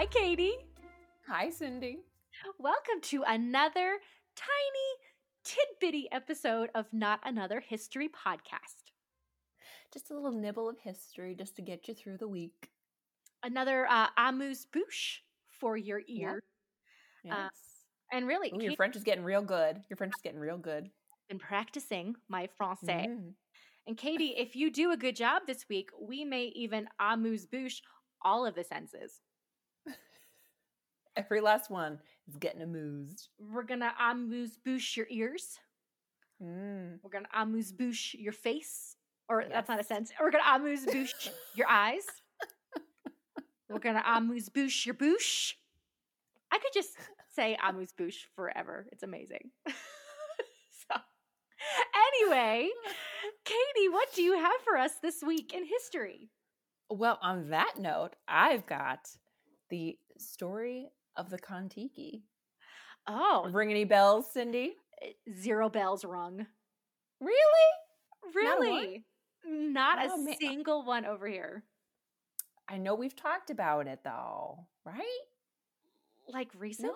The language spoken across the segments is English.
Hi, Katie. Hi, Cindy. Welcome to another tiny, tidbitty episode of Not Another History Podcast. Just a little nibble of history just to get you through the week. Another amuse-bouche for your ear. Yep. Yes. And really, ooh, Katie, your French is getting real good. Your French is getting real good. I've been practicing my Francais. Mm. And Katie, if you do a good job this week, we may even amuse-bouche all of the senses. Every last one is getting amused. We're going to amuse-bouche your ears. Mm. We're going to amuse-bouche your face. Or yes. That's not a sense. We're going to amuse-bouche your eyes. We're going to amuse-bouche your bouche. I could just say amuse-bouche forever. It's amazing. So, anyway, Katie, what do you have for us this week in history? Well, on that note, I've got the story of the Kon-Tiki. Oh. Ring any bells, Cindy? 0 bells rung. Really? Not a single one over here. I know we've talked about it, though. Right? Like recently?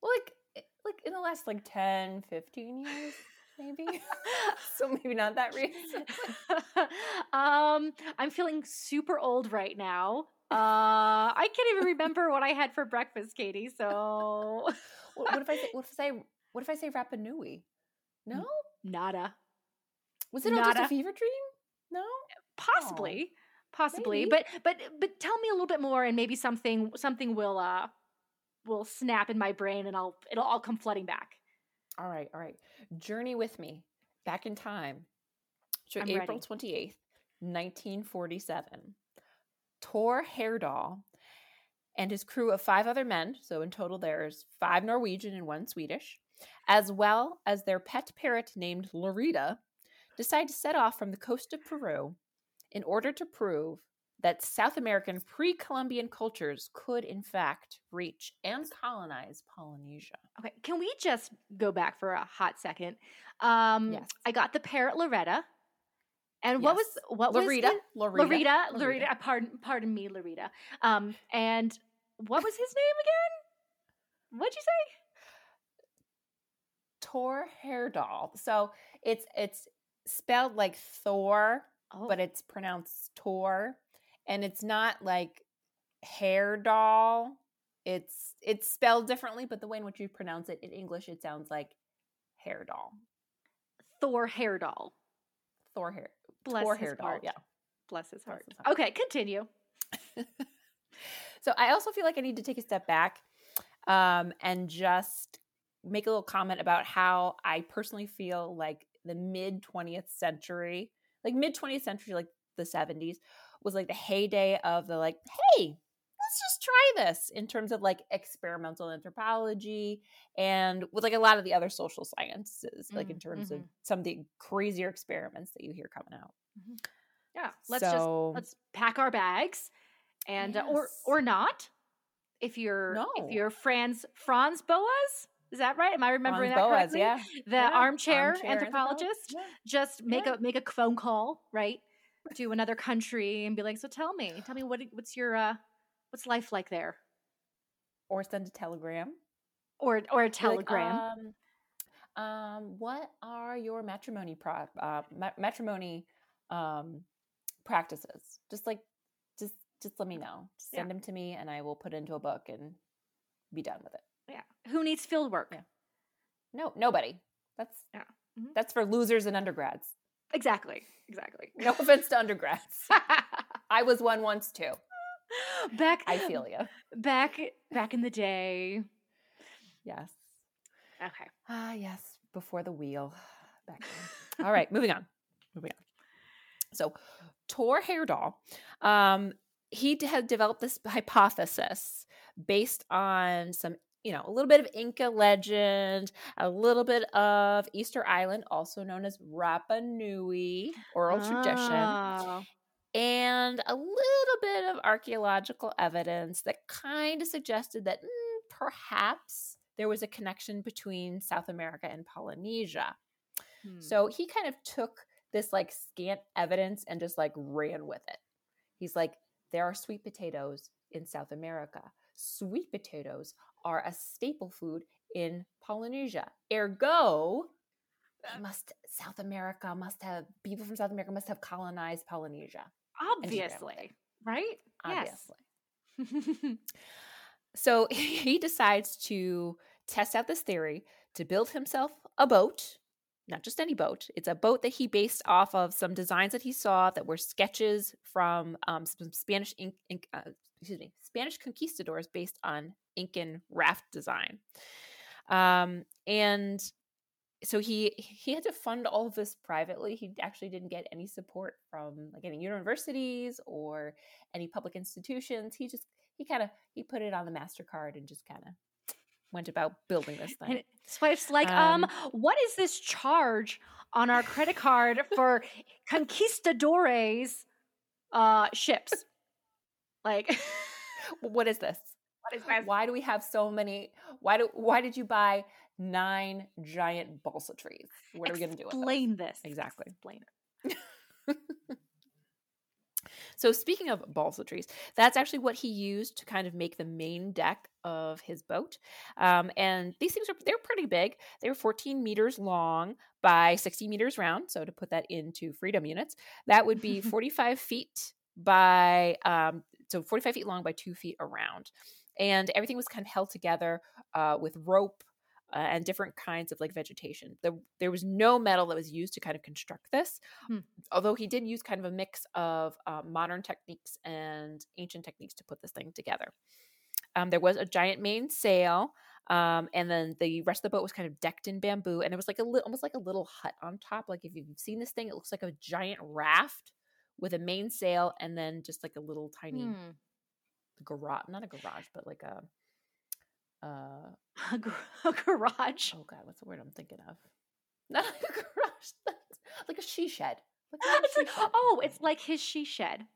No? Like in the last 10, 15 years, maybe. So maybe not that recent. I'm feeling super old right now. I can't even remember what I had for breakfast, Katie. So what if I say Rapa Nui? No? Nada. Was it all just a fever dream? No? Possibly. Oh. Possibly, but tell me a little bit more, and maybe something will snap in my brain, and it'll all come flooding back. All right. Journey with me back in time to April 28th, 1947. Thor Heyerdahl and his crew of 5 other men. So in total, there's 5 Norwegian and 1 Swedish, as well as their pet parrot named Lorita, decide to set off from the coast of Peru in order to prove that South American pre-Columbian cultures could, in fact, reach and colonize Polynesia. Okay, can we just go back for a hot second? Yes. I got the parrot Loretta. And yes. Lorita. Pardon me, Lorita. And what was his name again? What'd you say? Thor Heyerdahl. So it's spelled like Thor. Oh. But it's pronounced Tor, and it's not like hair doll. It's spelled differently, but the way in which you pronounce it in English, it sounds like hair doll. Thor Heyerdahl. Thor Heyerdahl. Yeah. Bless his heart. Okay, continue. So I also feel like I need to take a step back and just make a little comment about how I personally feel like the mid 20th century, like the 70s, was like the heyday of the hey, let's just try this in terms of experimental anthropology and with a lot of the other social sciences, in terms of some of the crazier experiments that you hear coming out. Mm-hmm. Yeah, let's pack our bags and yes. Or not. If you're Franz Boas. Is that right? Am I remembering that correctly? Yeah. The armchair anthropologist. Yeah. Just make a phone call, right, to another country and be like, so tell me what's life like there? Or send a telegram. Or a telegram. What are your matrimony practices? Just let me know. Send them to me, and I will put it into a book and be done with it. Yeah. Who needs field work? Yeah. No, nobody. That's for losers and undergrads. Exactly. No offense to undergrads. I was one once too. I feel you. Back in the day. Yes. Okay. Ah, yes. Before the wheel. Back then. All right. Moving on. So, Thor Heyerdahl, he had developed this hypothesis based on some. A little bit of Inca legend, a little bit of Easter Island, also known as Rapa Nui, oral tradition, and a little bit of archaeological evidence that kind of suggested that perhaps there was a connection between South America and Polynesia. Hmm. So he kind of took this scant evidence and just ran with it. He's like, There are sweet potatoes in South America. Sweet potatoes are a staple food in Polynesia. Ergo, people from South America must have colonized Polynesia. Obviously, right? Obviously. Yes. So he decides to test out this theory to build himself a boat. Not just any boat. It's a boat that he based off of some designs that he saw that were sketches from some Spanish Spanish conquistadors based on Incan raft design. And so he had to fund all of this privately. He actually didn't get any support from any universities or any public institutions. He put it on the MasterCard and just kind of went about building this thing. And his wife's like, what is this charge on our credit card for conquistadores ships? What is this? What is this? Why do we have so many? Why did you buy 9 giant balsa trees? What are we going to do with them? Explain this. Exactly. Explain it. So speaking of balsa trees, that's actually what he used to kind of make the main deck of his boat. And these things they're pretty big. They were 14 meters long by 60 meters round. So to put that into freedom units, that would be 45 feet by, 45 feet long by 2 feet around. And everything was kind of held together with rope and different kinds of vegetation. There was no metal that was used to kind of construct this, although he did use kind of a mix of modern techniques and ancient techniques to put this thing together. There was a giant main sail, and then the rest of the boat was kind of decked in bamboo, and it was almost like a little hut on top. If you've seen this thing, it looks like a giant raft with a main sail and then just a little tiny garage, not a garage, but a garage. Oh God, what's the word I'm thinking of? Not a garage, like a she shed. It's like his she shed.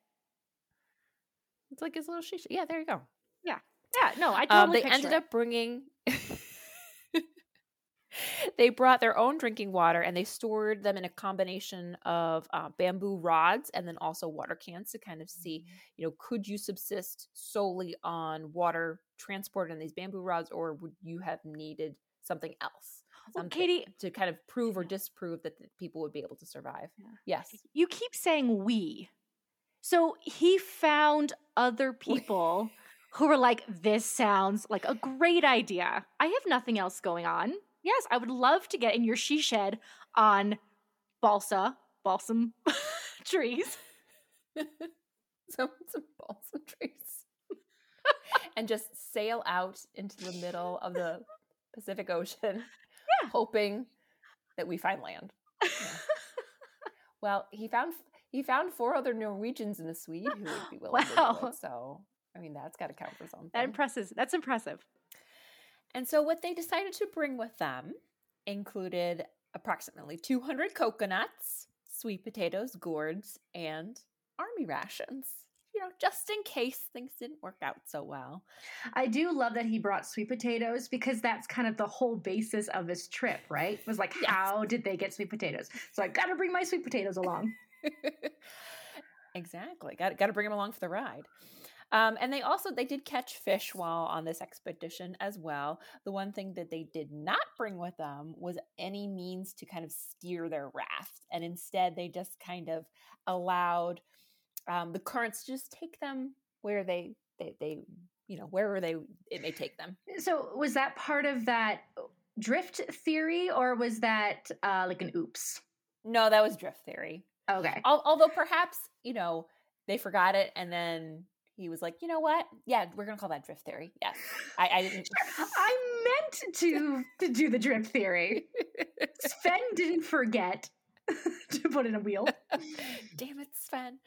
It's like his little she shed. Yeah, there you go. Yeah. No, I totally. They ended up bringing. They brought their own drinking water, and they stored them in a combination of bamboo rods and then also water cans to kind of see, could you subsist solely on water transported in these bamboo rods, or would you have needed something else? Katie, to kind of prove or disprove that people would be able to survive. Yeah. Yes. You keep saying we. So he found other people who were like, this sounds like a great idea. I have nothing else going on. Yes, I would love to get in your she shed on balsam trees. Some balsam trees. And just sail out into the middle of the Pacific Ocean, hoping that we find land. Yeah. Well, he found 4 other Norwegians and a Swede who would be willing to do it. So, that's got to count for something. That's impressive. And so what they decided to bring with them included approximately 200 coconuts, sweet potatoes, gourds, and army rations. Just in case things didn't work out so well. I do love that he brought sweet potatoes, because that's kind of the whole basis of his trip, right? It was how did they get sweet potatoes? So I got to bring my sweet potatoes along. Exactly. Got to bring them along for the ride. And they did catch fish while on this expedition as well. The one thing that they did not bring with them was any means to kind of steer their raft. And instead they just kind of allowed the currents just take them where it may take them. So was that part of that drift theory, or was that an oops? No, that was drift theory. Okay. Although perhaps, they forgot it, and then he was like, you know what? Yeah, we're going to call that drift theory. Yes. I didn't. I meant to do the drift theory. Sven didn't forget to put in a wheel. Damn it, Sven.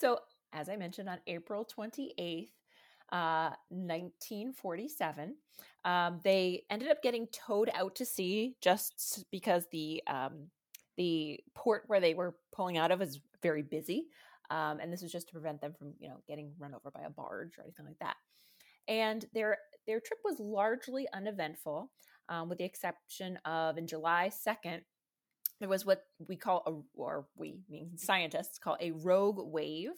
So as I mentioned, on April 28th, 1947, they ended up getting towed out to sea just because the port where they were pulling out of was very busy. And this was just to prevent them from, getting run over by a barge or anything like that. And their trip was largely uneventful, with the exception of in July 2nd, there was what we call, or we mean scientists call, a rogue wave.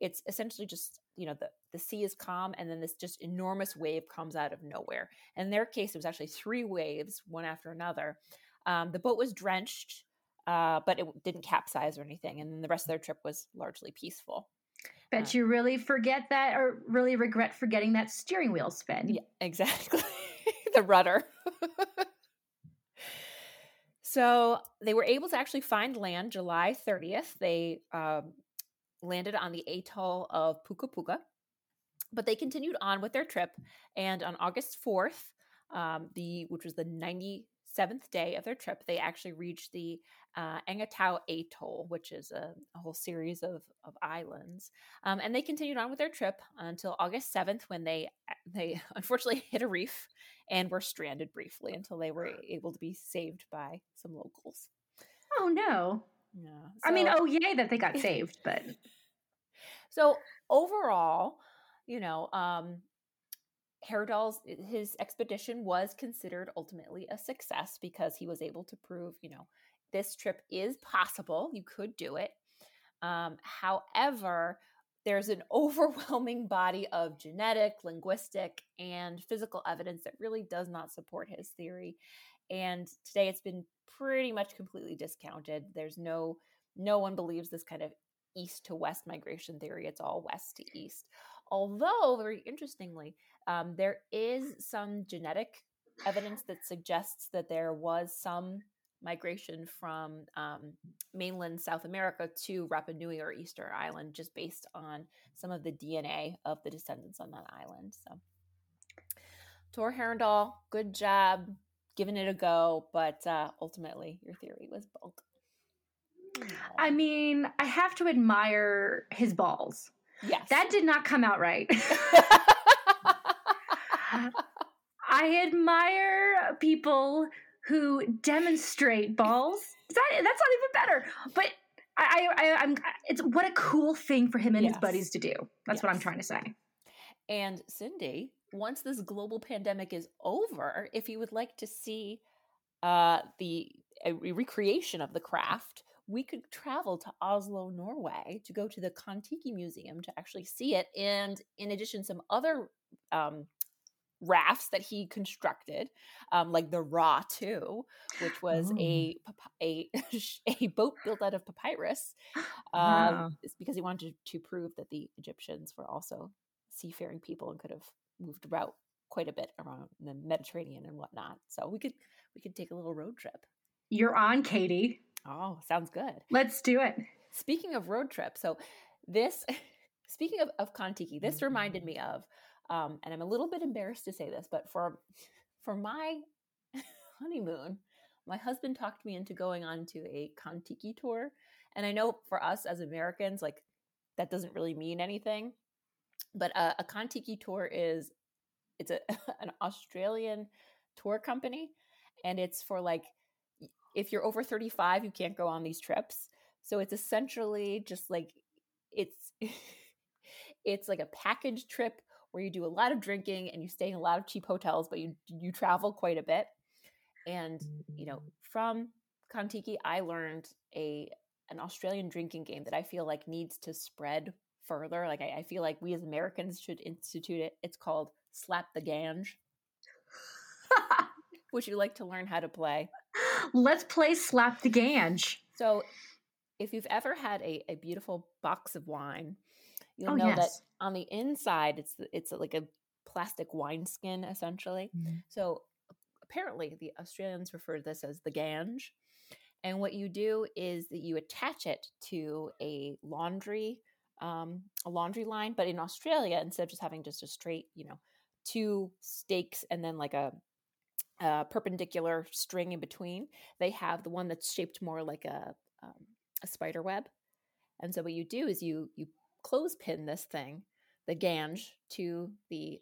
It's essentially just, you know, the sea is calm and then this just enormous wave comes out of nowhere. In their case, it was actually three waves, one after another. The boat was drenched, but it didn't capsize or anything. And then the rest of their trip was largely peaceful. Bet you really regret forgetting that steering wheel spin. Yeah, exactly. The rudder. So they were able to actually find land July 30th. They landed on the atoll of Pukapuka, but they continued on with their trip. And on August 4th, which was the 97th day of their trip, they actually reached the Angatau atoll, which is a whole series of islands. And they continued on with their trip until August 7th, when they unfortunately hit a reef and were stranded briefly until they were able to be saved by some locals. Oh, no. Yeah. So, I mean, oh, yay that they got saved, but. So overall, you know, Heyerdahl's, his expedition was considered ultimately a success because he was able to prove, you know, this trip is possible. You could do it. However, there's an overwhelming body of genetic, linguistic, and physical evidence that really does not support his theory. And today it's been pretty much completely discounted. There's no one believes this kind of east to west migration theory. It's all west to east. Although, very interestingly, there is some genetic evidence that suggests that there was some migration from mainland South America to Rapa Nui or Easter Island, just based on some of the DNA of the descendants on that island. So, Thor Heyerdahl, good job giving it a go, but ultimately your theory was bunk. I mean, I have to admire his balls. Yes. That did not come out right. I admire people who demonstrate balls. That's not even better. But it's what a cool thing for him and his buddies to do. That's what I'm trying to say. And Cindy, once this global pandemic is over, if you would like to see the recreation of the craft, we could travel to Oslo, Norway to go to the Kon-Tiki Museum to actually see it. And in addition, some other rafts that he constructed, like the Ra 2, which was a boat built out of papyrus, it's because he wanted to prove that the Egyptians were also seafaring people and could have moved about quite a bit around the Mediterranean and whatnot. So we could take a little road trip. You're on, Katie. Oh, sounds good. Let's do it. Speaking of road trip, so speaking of Kon-Tiki, this reminded me of. And I'm a little bit embarrassed to say this, but for my honeymoon, my husband talked me into going on to a Kon-Tiki tour. And I know for us as Americans, like that doesn't really mean anything, but a Kon-Tiki tour is an Australian tour company. And it's for like, if you're over 35, you can't go on these trips. So it's essentially just like, it's like a package trip where you do a lot of drinking and you stay in a lot of cheap hotels, but you travel quite a bit. And, you know, from Kon-Tiki, I learned an Australian drinking game that I feel like needs to spread further. Like I feel like we as Americans should institute it. It's called Slap the Gange. Would you like to learn how to play? Let's play Slap the Gange. So if you've ever had a beautiful box of wine, you'll know that on the inside, it's like a plastic wineskin, essentially. Mm-hmm. So apparently the Australians refer to this as the gange. And what you do is that you attach it to a laundry line. But in Australia, instead of just having just a straight, you know, two stakes and then like a perpendicular string in between, they have the one that's shaped more like a spider web. And so what you do is you clothespin this thing, the gange, to the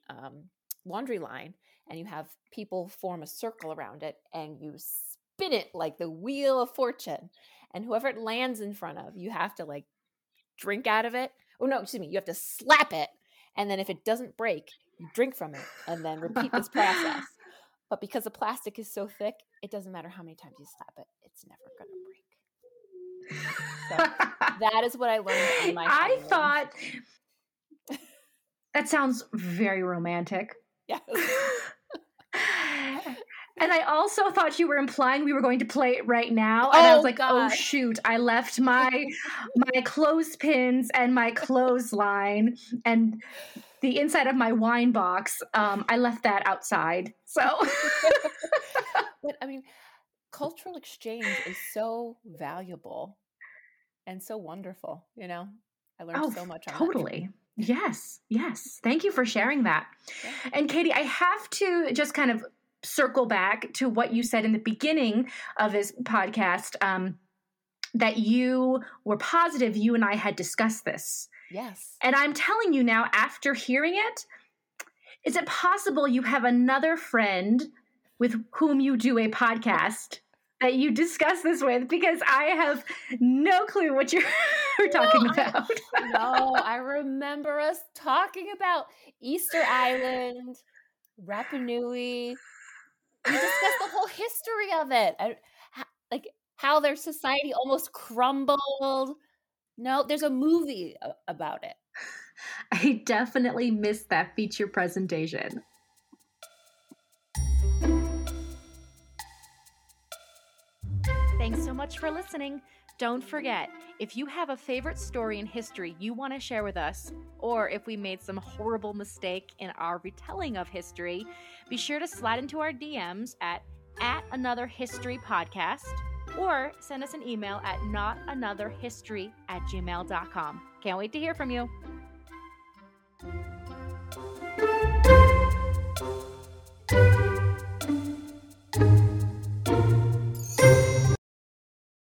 laundry line, and you have people form a circle around it, and you spin it like the Wheel of Fortune. And whoever it lands in front of, you have to like drink out of it. Oh no, excuse me, you have to slap it, and then if it doesn't break, you drink from it, and then repeat this process. But because the plastic is so thick, it doesn't matter how many times you slap it; it's never going to break. So that is what I learned on my I family. Thought that sounds very romantic. Yes. And I also thought you were implying we were going to play it right now. And I was like, God. Oh, shoot. I left my clothespins and my clothesline and the inside of my wine box. I left that outside. So, but I mean, cultural exchange is so valuable and so wonderful. You know, I learned so much on totally. That. Yes. Yes. Thank you for sharing that. Yeah. And Katie, I have to just kind of circle back to what you said in the beginning of this podcast, that you were positive you and I had discussed this. Yes. And I'm telling you now, after hearing it, is it possible you have another friend with whom you do a podcast that you discuss this with? Because I have no clue what you're talking about. I remember us talking about Easter Island, Rapa Nui. We discussed the whole history of it, like how their society almost crumbled. No, there's a movie about it. I definitely missed that feature presentation. Thanks so much for listening. Don't forget, if you have a favorite story in history you want to share with us, or if we made some horrible mistake in our retelling of history, be sure to slide into our DMs at @anotherhistorypodcast, or send us an email at notanotherhistory@gmail.com. Can't wait to hear from you.